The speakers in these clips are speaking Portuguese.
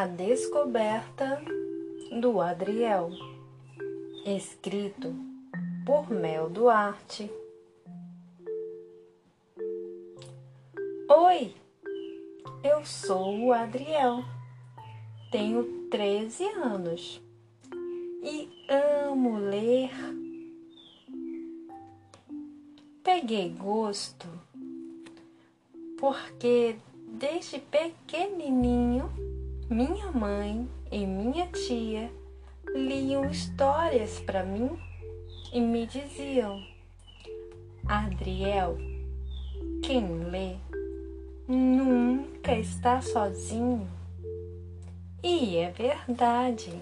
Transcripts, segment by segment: A Descoberta do Adriel, escrito por Mel Duarte. Oi, eu sou o Adriel, tenho 13 anos e amo ler. Peguei gosto porque desde pequenininho minha mãe e minha tia liam histórias para mim e me diziam: Adriel, quem lê nunca está sozinho. E é verdade.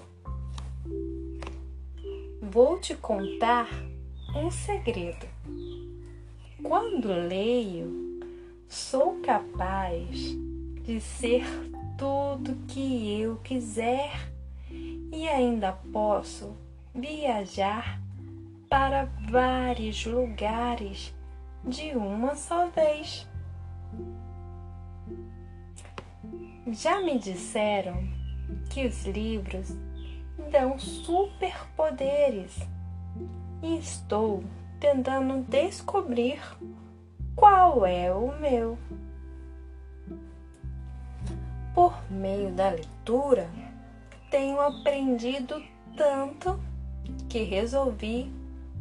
Vou te contar um segredo. Quando leio, sou capaz de ser tudo que eu quiser e ainda posso viajar para vários lugares de uma só vez. Já me disseram que os livros dão superpoderes e estou tentando descobrir qual é o meu. Por meio da leitura, tenho aprendido tanto que resolvi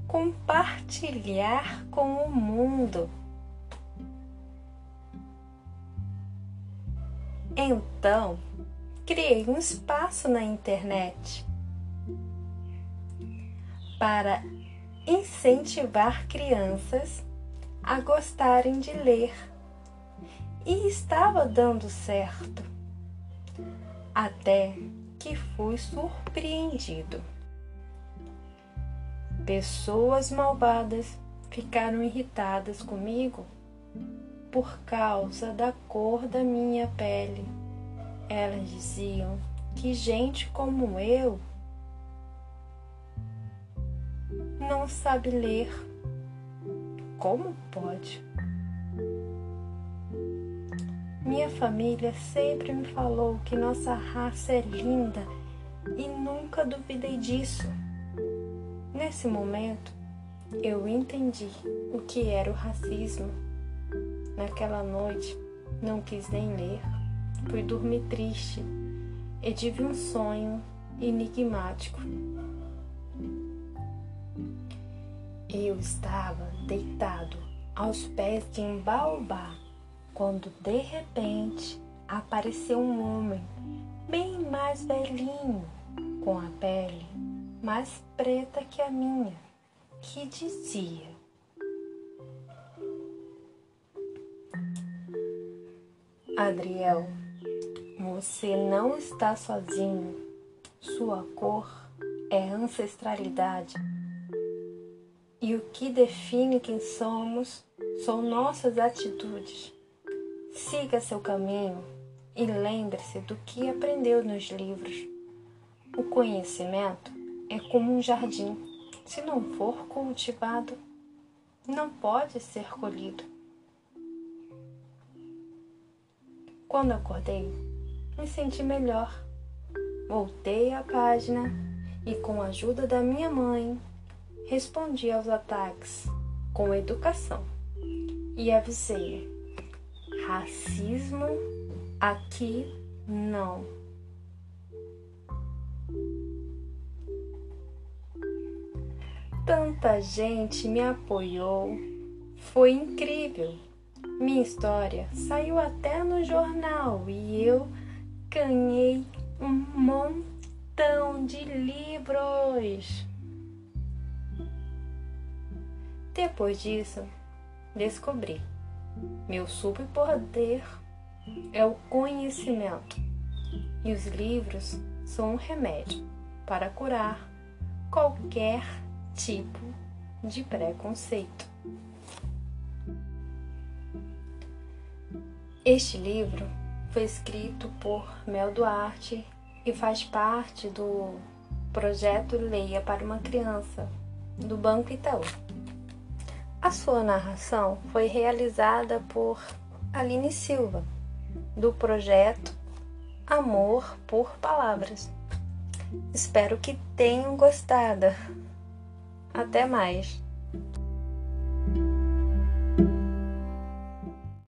compartilhar com o mundo. Então, criei um espaço na internet para incentivar crianças a gostarem de ler, e estava dando certo. Até que fui surpreendido. Pessoas malvadas ficaram irritadas comigo por causa da cor da minha pele. Elas diziam que gente como eu não sabe ler. Como pode? Minha família sempre me falou que nossa raça é linda e nunca duvidei disso. Nesse momento, eu entendi o que era o racismo. Naquela noite, não quis nem ler, fui dormir triste e tive um sonho enigmático. Eu estava deitado aos pés de um baobá, quando de repente apareceu um homem bem mais velhinho, com a pele mais preta que a minha, que dizia: Adriel, você não está sozinho, sua cor é ancestralidade. E o que define quem somos são nossas atitudes. Siga seu caminho e lembre-se do que aprendeu nos livros. O conhecimento é como um jardim. Se não for cultivado, não pode ser colhido. Quando acordei, me senti melhor. Voltei à página e, com a ajuda da minha mãe, respondi aos ataques com educação e avisei: racismo aqui não. Tanta gente me apoiou, foi incrível. Minha história saiu até no jornal e eu ganhei um montão de livros. Depois disso, descobri: meu superpoder é o conhecimento, e os livros são um remédio para curar qualquer tipo de preconceito. Este livro foi escrito por Mel Duarte e faz parte do projeto Leia para uma Criança, do Banco Itaú. A sua narração foi realizada por Aline Silva, do projeto Amor por Palavras. Espero que tenham gostado. Até mais!